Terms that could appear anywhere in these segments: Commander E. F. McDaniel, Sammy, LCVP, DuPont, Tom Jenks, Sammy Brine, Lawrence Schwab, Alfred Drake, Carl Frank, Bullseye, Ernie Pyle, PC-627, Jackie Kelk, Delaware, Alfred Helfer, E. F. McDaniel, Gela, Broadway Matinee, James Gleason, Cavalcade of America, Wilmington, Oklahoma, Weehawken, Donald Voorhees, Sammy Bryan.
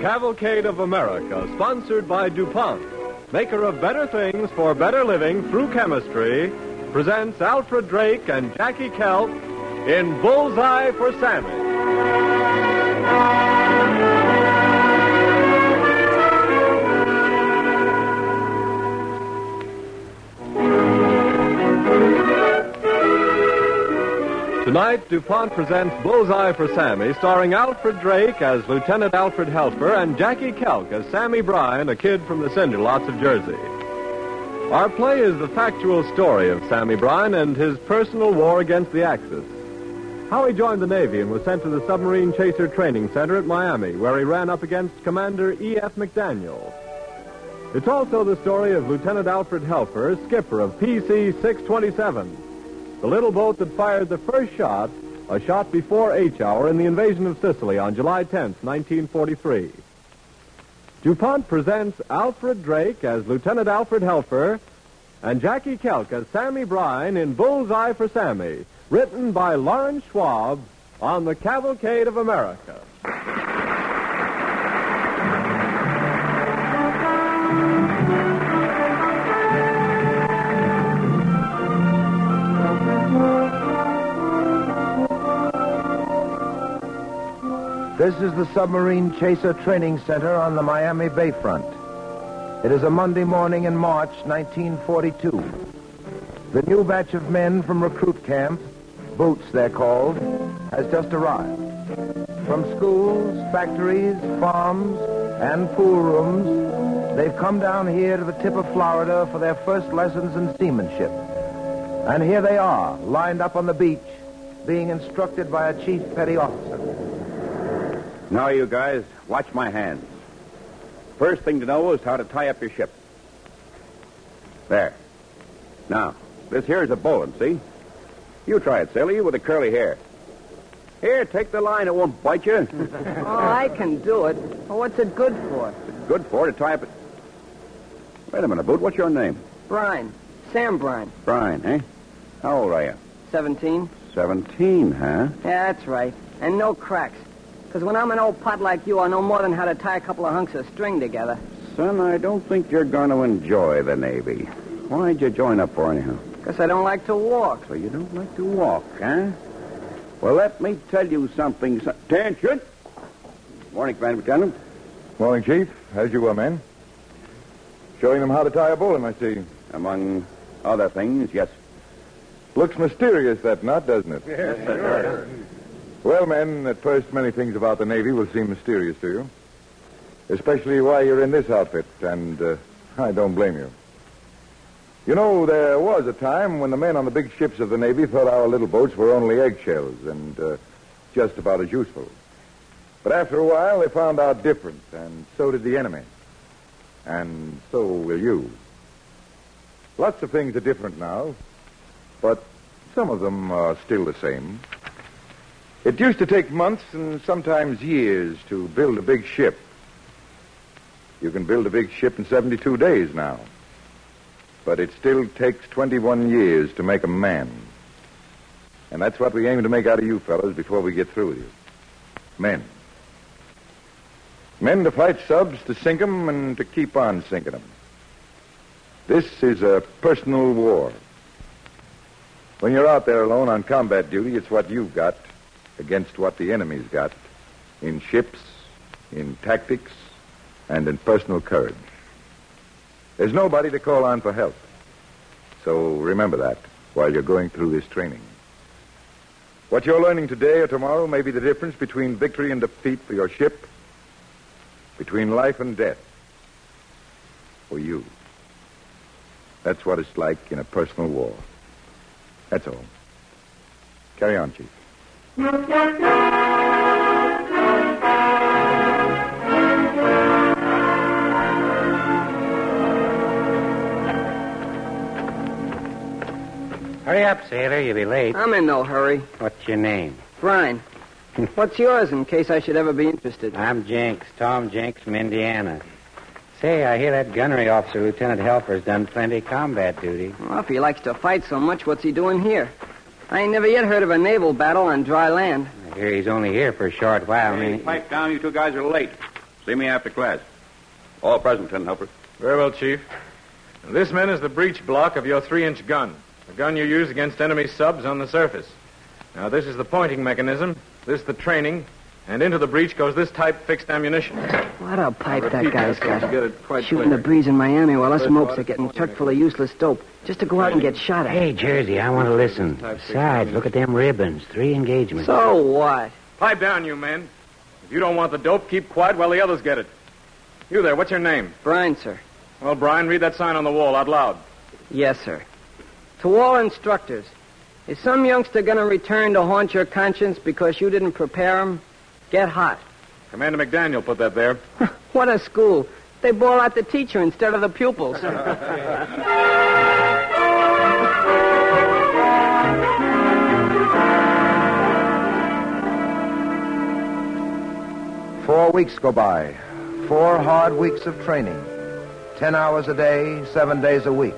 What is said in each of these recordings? Cavalcade of America, sponsored by DuPont, maker of better things for better living through chemistry, presents Alfred Drake and Jackie Kelk in Bullseye for Sammy. Tonight, DuPont presents Bullseye for Sammy, starring Alfred Drake as Lieutenant Alfred Helper and Jackie Kelk as Sammy Bryan, a kid from the cinder lots of Jersey. Our play is the factual story of Sammy Bryan and his personal war against the Axis. How he joined the Navy and was sent to the Submarine Chaser Training Center at Miami, where he ran up against Commander E. F. McDaniel. It's also the story of Lieutenant Alfred Helper, skipper of PC-627. The little boat that fired the first shot, a shot before H hour in the invasion of Sicily on July 10th, 1943. DuPont presents Alfred Drake as Lieutenant Alfred Helfer and Jackie Kelk as Sammy Bryan in Bullseye for Sammy, written by Lawrence Schwab on the Cavalcade of America. This is the Submarine Chaser Training Center on the Miami Bayfront. It is a Monday morning in March 1942. The new batch of men from recruit camp, boots they're called, has just arrived. From schools, factories, farms, and pool rooms, they've come down here to the tip of Florida for their first lessons in seamanship. And here they are, lined up on the beach, being instructed by a chief petty officer. Now, you guys, watch my hands. First thing to know is how to tie up your ship. There. Now, this here is a bowline, see? You try it, sailor, you with the curly hair. Here, take the line, it won't bite you. Oh, I can do it. Well, what's it good for? It's good for to tie up it. Wait a minute, Boot, what's your name? Brine. Sam Brine. Brine, eh? How old are you? 17. 17, huh? Yeah, that's right. And no cracks. Because when I'm an old pot like you, I know more than how to tie a couple of hunks of string together. Son, I don't think you're going to enjoy the Navy. Why'd you join up for, anyhow? Because I don't like to walk. So you don't like to walk, huh? Well, let me tell you something. Attention! Morning, Commander Lieutenant. Morning, Chief. As you were, men. Showing them how to tie a bowline, I see. Among other things, yes. Looks mysterious, that knot, doesn't it? Yes, sure. Well, men, at first, many things about the Navy will seem mysterious to you. Especially why you're in this outfit, and I don't blame you. You know, there was a time when the men on the big ships of the Navy thought our little boats were only eggshells and just about as useful. But after a while, they found out different, and so did the enemy. And so will you. Lots of things are different now, but some of them are still the same. It used to take months and sometimes years to build a big ship. You can build a big ship in 72 days now. But it still takes 21 years to make a man. And that's what we aim to make out of you fellas before we get through with you. Men. Men to fight subs, to sink them, and to keep on sinking them. This is a personal war. When you're out there alone on combat duty, it's what you've got against what the enemy's got in ships, in tactics, and in personal courage. There's nobody to call on for help. So remember that while you're going through this training. What you're learning today or tomorrow may be the difference between victory and defeat for your ship, between life and death for you. That's what it's like in a personal war. That's all. Carry on, Chief. Hurry up, sailor. You'll be late. I'm in no hurry. What's your name? Brian. What's yours, in case I should ever be interested? I'm Jenks, Tom Jenks from Indiana. Say, I hear that gunnery officer, Lieutenant Helfer's done plenty of combat duty. Well, if he likes to fight so much, what's he doing here? I ain't never yet heard of a naval battle on dry land. I hear he's only here for a short while. Hey, pipe down. You two guys are late. See me after class. All present, Lieutenant Helfer. Very well, Chief. This, men, is the breech block of your 3-inch gun, the gun you use against enemy subs on the surface. Now, this is the pointing mechanism, this the training, and into the breech goes this type fixed ammunition. What a pipe that guy's got. Shooting the breeze in Miami while us mopes are getting chucked full of useless dope just to go out and get shot at. Hey, Jersey, I want to listen. Besides, look at them ribbons. 3 engagements. So what? Pipe down, you men. If you don't want the dope, keep quiet while the others get it. You there, what's your name? Brian, sir. Well, Brian, read that sign on the wall out loud. Yes, sir. To all instructors, is some youngster going to return to haunt your conscience because you didn't prepare him? Get hot. Commander McDaniel put that there. What a school. They bawl out the teacher instead of the pupils. Four weeks go by. 4 hard weeks of training. 10 hours a day, 7 days a week.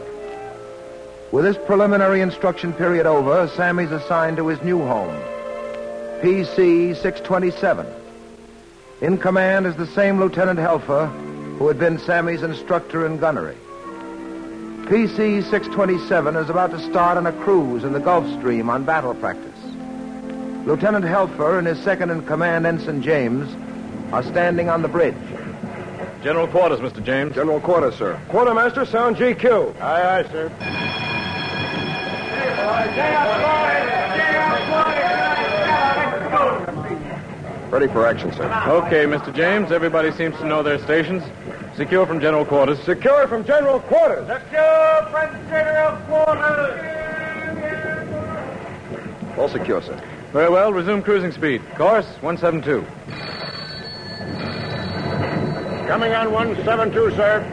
With this preliminary instruction period over, Sammy's assigned to his new home, PC-627. In command is the same Lieutenant Helfer who had been Sammy's instructor in gunnery. PC-627 is about to start on a cruise in the Gulf Stream on battle practice. Lieutenant Helfer and his second-in-command, Ensign James, are standing on the bridge. General quarters, Mr. James. General quarters, sir. Quartermaster, sound GQ. Aye, aye, sir. Ready for action, sir. Okay, Mr. James. Everybody seems to know their stations. Secure from general quarters. Secure from general quarters. Secure from general quarters. All secure, sir. Very well. Resume cruising speed. Course 172. Coming on 172, sir.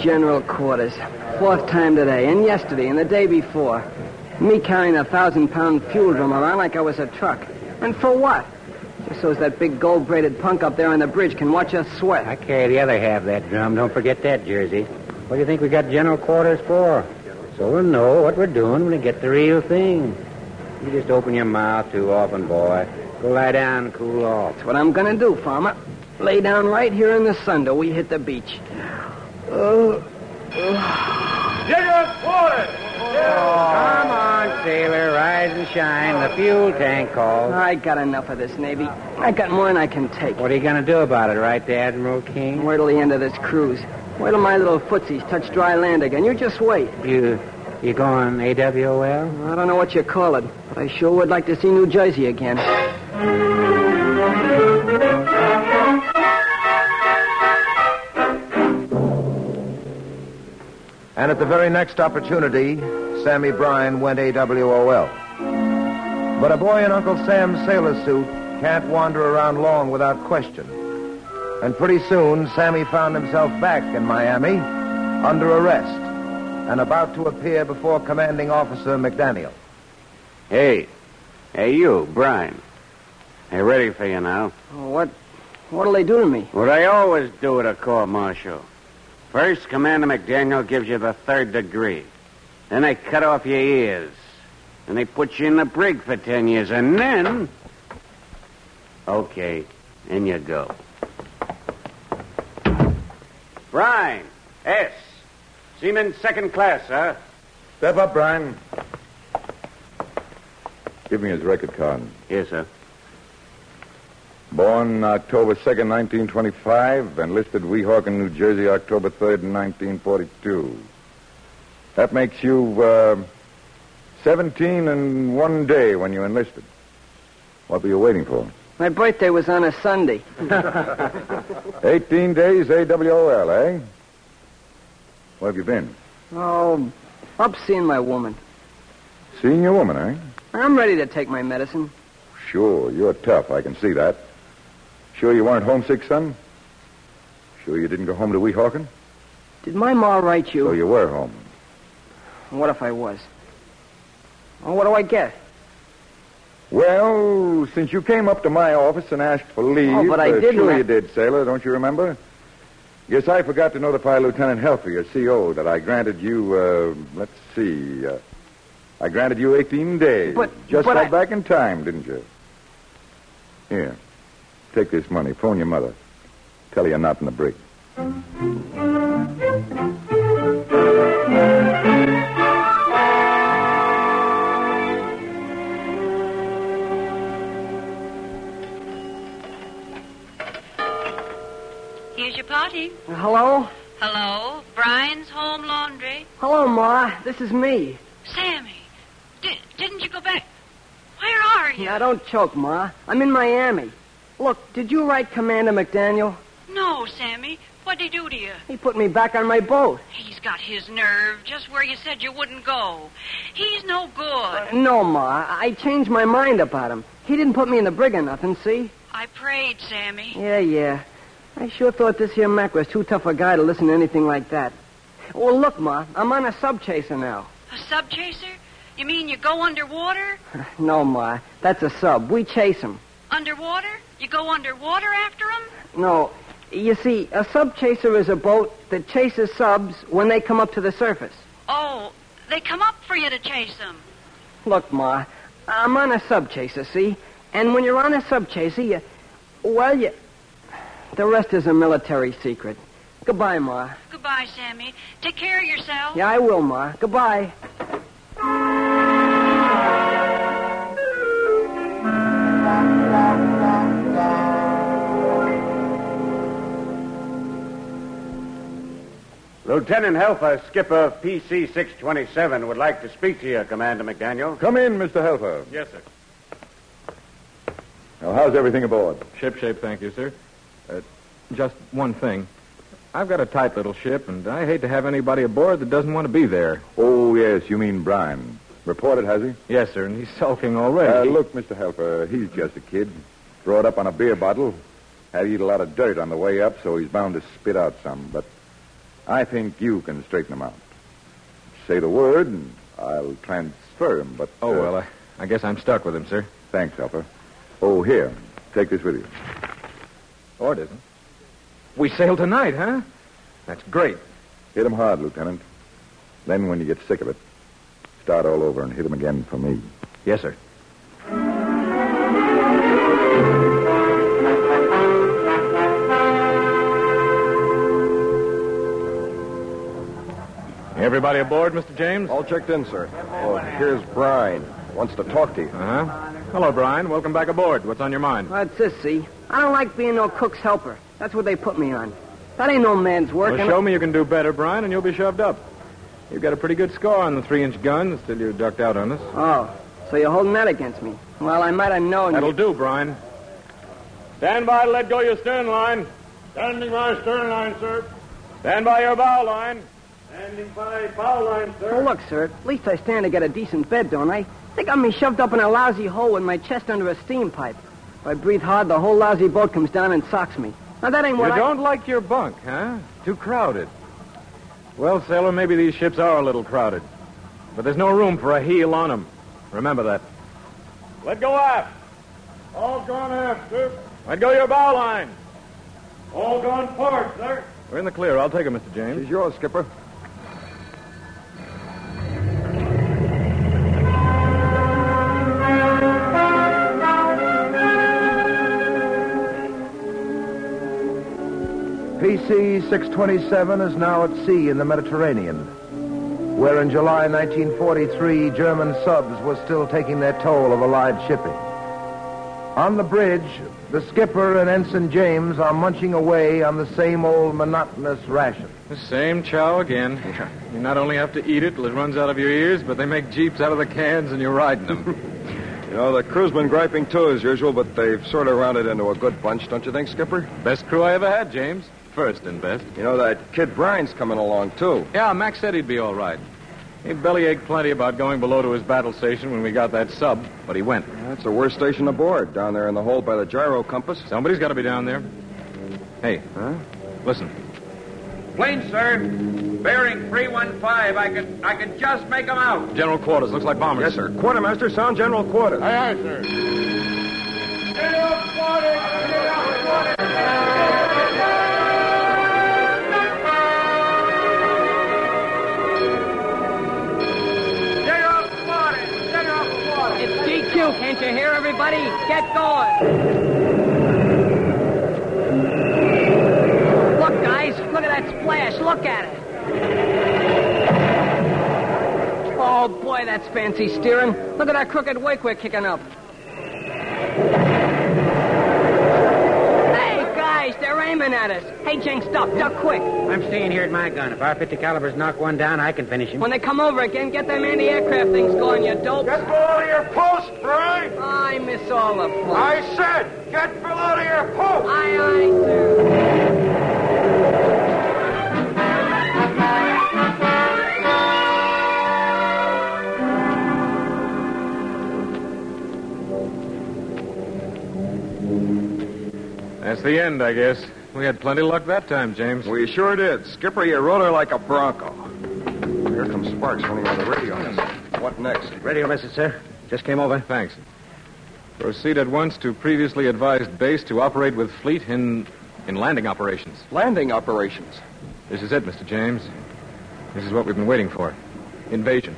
General quarters. 4th time today, and yesterday, and the day before. Me carrying a 1,000-pound fuel drum around like I was a truck. And for what? Just so that big gold-braided punk up there on the bridge can watch us sweat. I carry the other half of that drum. Don't forget that, Jersey. What do you think we got general quarters for? So we'll know what we're doing when we get the real thing. You just open your mouth too often, boy. Go lie down and cool off. That's what I'm going to do, Farmer. Lay down right here in the sun till we hit the beach. General quarters! Come on, sailor. Rise and shine. The fuel tank calls. I got enough of this, Navy. I got more than I can take. What are you going to do about it, right there, Admiral King? Wait till the end of this cruise. Wait till my little footsies touch dry land again. You just wait. You going AWOL? I don't know what you call it, but I sure would like to see New Jersey again. And at the very next opportunity, Sammy Bryan went AWOL. But a boy in Uncle Sam's sailor suit can't wander around long without question. And pretty soon, Sammy found himself back in Miami, under arrest, and about to appear before Commanding Officer McDaniel. Hey, you, Brian. They're ready for you now. What'll they do to me? What I always do at a court-martial. First, Commander McDaniel gives you the 3rd degree. Then they cut off your ears. And they put you in the brig for 10 years. And then... Okay, in you go. Brine, S. Seaman 2nd class, sir. Step up, Brine. Give me his record card. Yes, sir. Born October 2nd, 1925, enlisted Weehawken, New Jersey, October 3rd, 1942. That makes you 17 and 1 day when you enlisted. What were you waiting for? My birthday was on a Sunday. 18 days AWOL, eh? Where have you been? Oh, up seeing my woman. Seeing your woman, eh? I'm ready to take my medicine. Sure, you're tough. I can see that. Sure you weren't homesick, son? Sure you didn't go home to Weehawken? Did my ma write you? So you were home. What if I was? Well, what do I get? Well, since you came up to my office and asked for leave... Oh, but I didn't. Sure you did, sailor. Don't you remember? Guess I forgot to notify Lieutenant Helfer, your CO, that I granted you, I granted you 18 days. But just got back in time, didn't you? Here. Take this money. Phone your mother. Tell her you're not in the brig. Here's your party. Hello? Hello. Brian's Home Laundry. Hello, Ma. This is me. Sammy. Didn't you go back? Where are you? Now, don't choke, Ma. I'm in Miami. Look, did you write Commander McDaniel? No, Sammy. What'd he do to you? He put me back on my boat. He's got his nerve just where you said you wouldn't go. He's no good. No, Ma. I changed my mind about him. He didn't put me in the brig or nothing, see? I prayed, Sammy. Yeah. I sure thought this here Mac was too tough a guy to listen to anything like that. Well, look, Ma. I'm on a sub-chaser now. A sub-chaser? You mean you go underwater? No, Ma. That's a sub. We chase them. Underwater? You go underwater after them? No. You see, a sub-chaser is a boat that chases subs when they come up to the surface. Oh, they come up for you to chase them. Look, Ma, I'm on a sub-chaser, see? And when you're on a sub-chaser, you... The rest is a military secret. Goodbye, Ma. Goodbye, Sammy. Take care of yourself. Yeah, I will, Ma. Goodbye. Lieutenant Helfer, skipper of PC-627, would like to speak to you, Commander McDaniel. Come in, Mr. Helfer. Yes, sir. Now, how's everything aboard? Shipshape, thank you, sir. Just one thing. I've got a tight little ship, and I hate to have anybody aboard that doesn't want to be there. Oh, yes, you mean Brian. Reported, has he? Yes, sir, and he's sulking already. Look, Mr. Helfer, he's just a kid. Throw it up on a beer bottle. Had to eat a lot of dirt on the way up, so he's bound to spit out some, but... I think you can straighten him out. Say the word, and I'll transfer him, but... Oh, well, I guess I'm stuck with him, sir. Thanks, Helper. Oh, here, take this with you. Or it isn't. We sail tonight, huh? That's great. Hit him hard, Lieutenant. Then when you get sick of it, start all over and hit him again for me. Yes, sir. Everybody aboard, Mr. James? All checked in, sir. Oh, here's Brian. Wants to talk to you. Uh-huh. Hello, Brian. Welcome back aboard. What's on your mind? That's this, see? I don't like being no cook's helper. That's what they put me on. That ain't no man's work. Well, show me you can do better, Brian, and you'll be shoved up. You've got a pretty good score on the 3-inch gun. Still, you ducked out on us. Oh, so you're holding that against me. Well, I might have known you. That'll do, Brian. Stand by to let go your stern line. Standing by stern line, sir. Stand by your bow line. Standing by bow line, sir. Well, look, sir, at least I stand to get a decent bed, don't I? They got me shoved up in a lousy hole with my chest under a steam pipe. If I breathe hard, the whole lousy boat comes down and socks me. Now, that ain't what I... You don't like your bunk, huh? Too crowded. Well, sailor, maybe these ships are a little crowded. But there's no room for a heel on them. Remember that. Let go aft. All gone aft, sir. Let go your bow line. All gone forward, sir. We're in the clear. I'll take it, Mr. James. He's yours, skipper. PC-627 is now at sea in the Mediterranean, where in July 1943, German subs were still taking their toll of Allied shipping. On the bridge, the skipper and Ensign James are munching away on the same old monotonous ration. The same chow again. Yeah. You not only have to eat it till it runs out of your ears, but they make jeeps out of the cans and you're riding them. You know, the crew's been griping too, as usual, but they've sort of rounded into a good bunch, don't you think, Skipper? Best crew I ever had, James. First and best. You know, that kid Brian's coming along, too. Yeah, Max said he'd be all right. He bellyache plenty about going below to his battle station when we got that sub, but he went. Yeah, that's the worst station aboard, down there in the hole by the gyro compass. Somebody's got to be down there. Hey, huh? Listen. Plane, sir. Bearing 315. I can just make them out. General quarters. Looks like bombers. Yes, sir. Quartermaster, sound general quarters. Aye, aye, sir. General quarters. General quarters. Can't you hear, everybody? Get going. Look, guys, look at that splash. Look at it. Oh, boy, that's fancy steering. Look at that crooked wake we're kicking up. Hey, guys, they're aiming at us. Hey, Jenks, duck quick. I'm staying here at my gun. If our 50 calibers knock one down, I can finish him. When they come over again, get them anti-aircraft things going, you dope. Get below to your post, Brian. Oh, I miss all the fun. I said, get below to your post. Aye, aye, sir. That's the end, I guess. We had plenty of luck that time, James. We sure did. Skipper, you rode her like a bronco. Here comes Sparks running on the radio. What next? Radio message, sir. Just came over. Thanks. Proceed at once to previously advised base to operate with fleet in landing operations. Landing operations? This is it, Mr. James. This is what we've been waiting for. Invasion.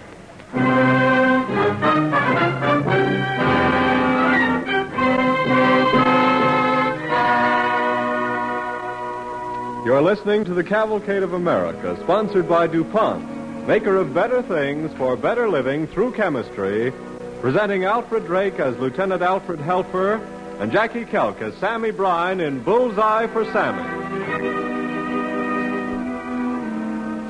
You're listening to the Cavalcade of America, sponsored by DuPont, maker of better things for better living through chemistry, presenting Alfred Drake as Lieutenant Alfred Helfer and Jackie Kelk as Sammy Brine in Bullseye for Sammy.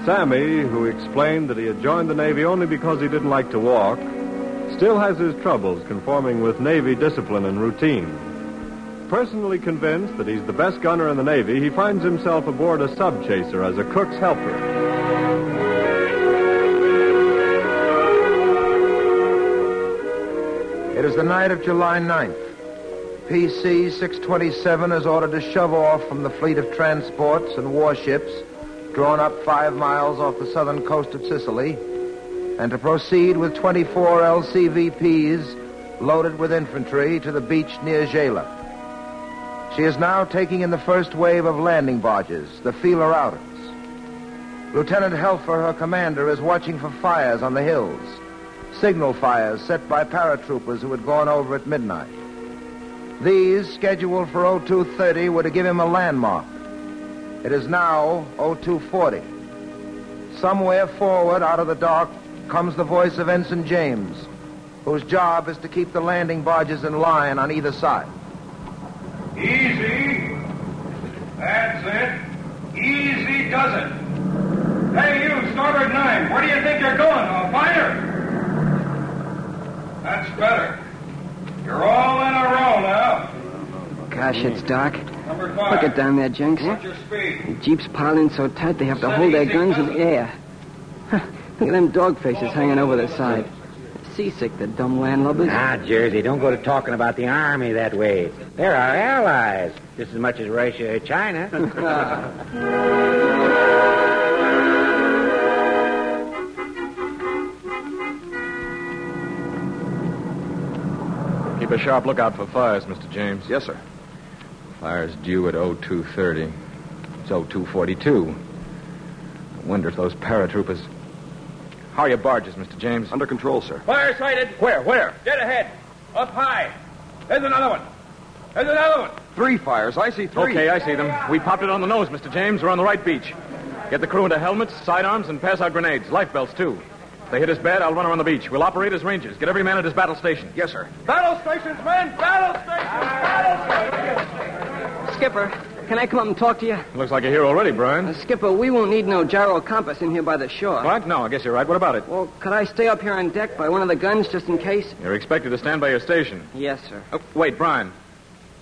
Sammy, who explained that he had joined the Navy only because he didn't like to walk, still has his troubles conforming with Navy discipline and routine. Personally convinced that he's the best gunner in the Navy, he finds himself aboard a sub-chaser as a cook's helper. It is the night of July 9th. PC-627 is ordered to shove off from the fleet of transports and warships drawn up 5 miles off the southern coast of Sicily and to proceed with 24 LCVPs loaded with infantry to the beach near Gela. She is now taking in the first wave of landing barges, the feeler outers. Lieutenant Helfer, her commander, is watching for fires on the hills, signal fires set by paratroopers who had gone over at midnight. These, scheduled for 0230, were to give him a landmark. It is now 0240. Somewhere forward, out of the dark, comes the voice of Ensign James, whose job is to keep the landing barges in line on either side. Easy. That's it. Easy does it. Hey, you, starboard nine, where do you think you're going? A fire? That's better. You're all in a row now. Gosh, it's dark. Number 5. Look at down there, Jenks. Watch your speed. The jeeps pile in so tight they have to hold their guns in the air. Huh, look at them dog faces hanging over the side. Seasick, the dumb landlubbers. Ah, Jersey, don't go to talking about the Army that way. They're our allies, just as much as Russia or China. Keep a sharp lookout for fires, Mr. James. Yes, sir. Fire's due at 0230. It's 0242. I wonder if those paratroopers... How are your barges, Mr. James? Under control, sir. Fire sighted. Where? Dead ahead. Up high. There's another one. 3 fires. I see 3. Okay, I see them. We popped it on the nose, Mr. James. We're on the right beach. Get the crew into helmets, sidearms, and pass out grenades. Life belts, too. If they hit us bad, I'll run her on the beach. We'll operate as Rangers. Get every man at his battle station. Yes, sir. Battle stations, men! Battle stations! Skipper... Can I come up and talk to you? Looks like you're here already, Brian. Skipper, we won't need no gyro compass in here by the shore. What? No, I guess you're right. What about it? Well, could I stay up here on deck by one of the guns just in case? You're expected to stand by your station. Yes, sir. Oh, wait, Brian.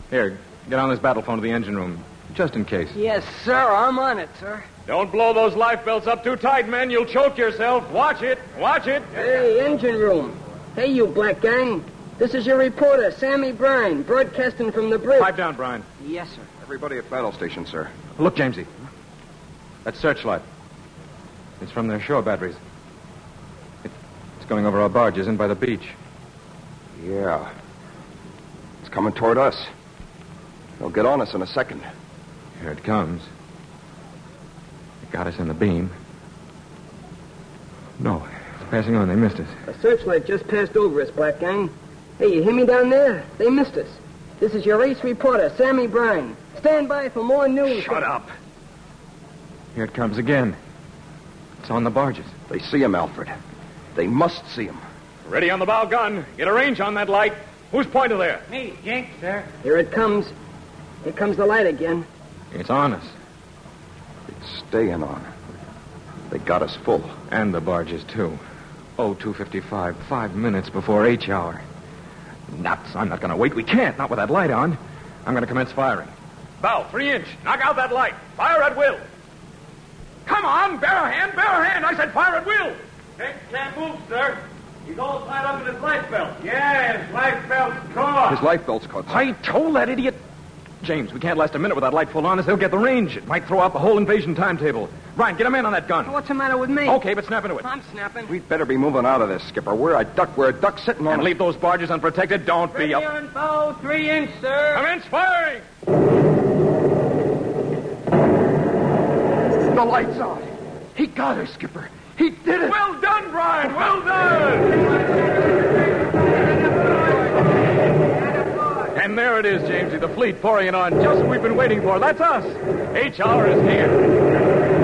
Here, get on this battle phone to the engine room. just in case. Yes, sir. I'm on it, sir. Don't blow those life belts up too tight, men. You'll choke yourself. Watch it. Watch it. Hey, engine room. Hey, you black gang. This is your reporter, Sammy Brine, broadcasting from the bridge. Pipe down, Brine. Yes, sir. Everybody at battle station, sir. Look, Jamesy. That searchlight. It's from their shore batteries. It's going over our barges in by the beach. Yeah. It's coming toward us. They'll get on us in a second. Here it comes. It got us in the beam. No, it's passing on. They missed us. A searchlight just passed over us, black gang. Hey, you hear me down there? They missed us. This is your ace reporter, Sammy Brine. Stand by for more news. Shut up. Here it comes again. It's on the barges. They see him, Alfred. They must see him. Ready on the bow gun. Get a range on that light. Who's pointed there? Me, Jink, sir. Here it comes. Here comes the light again. It's on us. It's staying on. They got us full. And the barges, too. 2:55, 5 minutes before H hour. Nuts, I'm not going to wait. We can't, not with that light on. I'm going to commence firing. Bow, 3-inch. Knock out that light. Fire at will. Come on, bear a hand. I said fire at will. Jink can't move, sir. He's all tied up in his life belt. Yeah, his life belt's caught. His life belt's caught. I told that idiot. James, we can't last a minute with that light full on us. They'll get the range. It might throw out the whole invasion timetable. Brian, get a man on that gun. What's the matter with me? Okay, but snap into it. I'm snapping. We'd better be moving out of this, Skipper. We're a duck sitting on... And leave those barges unprotected. Don't be up. Ready on bow, 3-inch, sir. Commence firing! The light's on. He got her, Skipper. He did it! Well done, Brian! Well done! And there it is, Jamesy, the fleet pouring it on just what we've been waiting for. That's us! H-hour is here.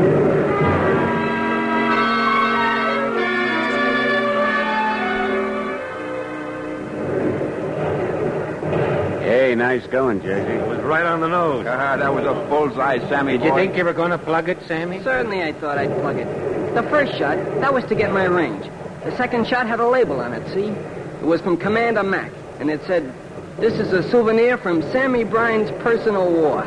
Hey, nice going, Jersey. It was right on the nose. That was a bullseye, Sammy. Did you think you were going to plug it, Sammy? Certainly I thought I'd plug it. The first shot, that was to get my range. The second shot had a label on it, see? It was from Commander Mack, and it said, "This is a souvenir from Sammy Brine's personal war."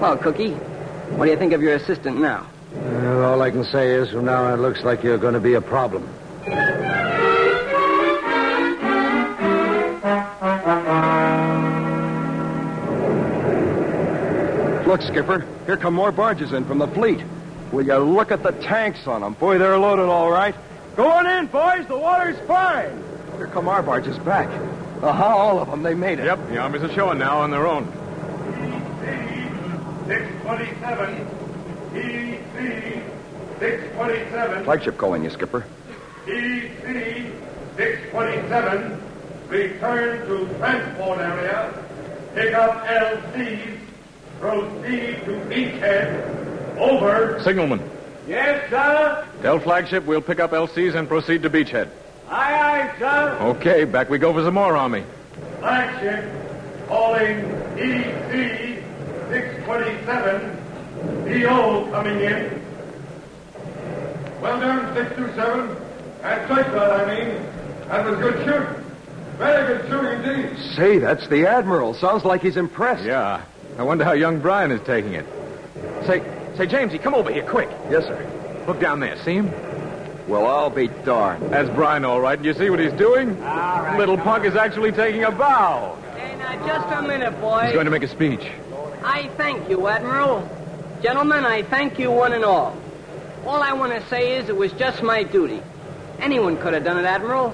Well, Cookie, what do you think of your assistant now? Well, all I can say is from now on it looks like you're going to be a problem. Look, Skipper, here come more barges in from the fleet. Will you look at the tanks on them? Boy, they're loaded all right. Go on in, boys. The water's fine. Here come our barges back. All of them. They made it. Yep, the armies are showing now on their own. PC-627. PC-627. Flagship calling you, Skipper. PC-627. Return to transport area. Pick up LCs. Proceed to beachhead. Over. Signalman. Yes, sir. Tell flagship we'll pick up LCs and proceed to beachhead. Aye, aye, sir. Okay, back we go for some more army. Flagship calling EC-627. PO coming in. Well done, 627. That searchlight, That was good shooting. Very good shooting indeed. Say, that's the Admiral. Sounds like he's impressed. Yeah. I wonder how young Brian is taking it. Say, Jamesy, come over here, quick. Yes, sir. Look down there. See him? Well, I'll be darned. That's Brian, all right. You see what he's doing? All right. Little punk is actually taking a bow. Hey, now, just a minute, boys. He's going to make a speech. I thank you, Admiral. Gentlemen, I thank you one and all. All I want to say is it was just my duty. Anyone could have done it, Admiral.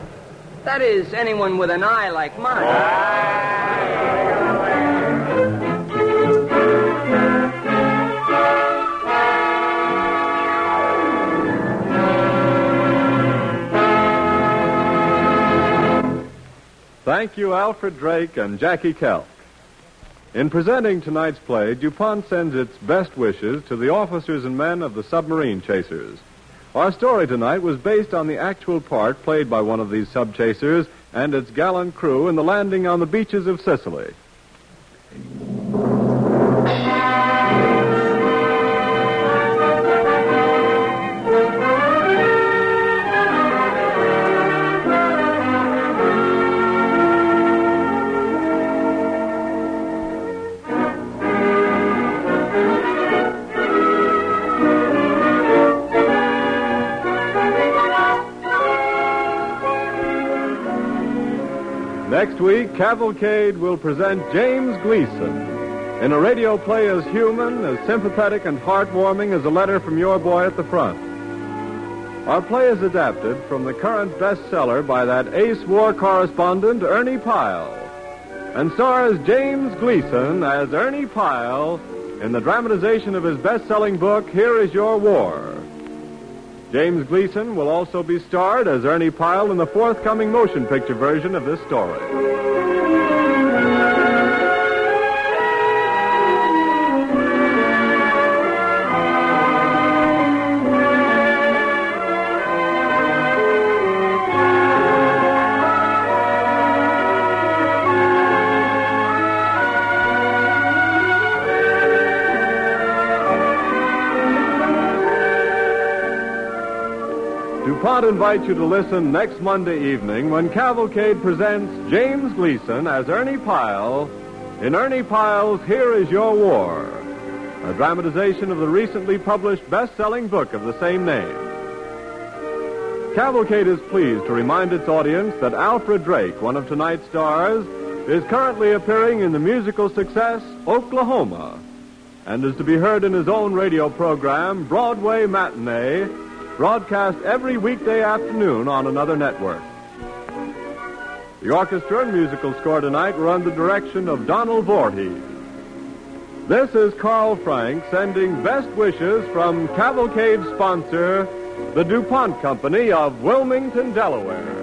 That is, anyone with an eye like mine. Thank you, Alfred Drake and Jackie Kelk. In presenting tonight's play, DuPont sends its best wishes to the officers and men of the submarine chasers. Our story tonight was based on the actual part played by one of these sub-chasers and its gallant crew in the landing on the beaches of Sicily. Next week, Cavalcade will present James Gleason in a radio play as human, as sympathetic and heartwarming as a letter from your boy at the front. Our play is adapted from the current bestseller by that ace war correspondent, Ernie Pyle, and stars James Gleason as Ernie Pyle in the dramatization of his best-selling book, Here Is Your War. James Gleason will also be starred as Ernie Pyle in the forthcoming motion picture version of this story. DuPont invites you to listen next Monday evening when Cavalcade presents James Gleason as Ernie Pyle in Ernie Pyle's Here Is Your War, a dramatization of the recently published best-selling book of the same name. Cavalcade is pleased to remind its audience that Alfred Drake, one of tonight's stars, is currently appearing in the musical success Oklahoma and is to be heard in his own radio program, Broadway Matinee, broadcast every weekday afternoon on another network. The orchestra and musical score tonight were under the direction of Donald Voorhees. This is Carl Frank sending best wishes from Cavalcade sponsor, the DuPont Company of Wilmington, Delaware.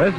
This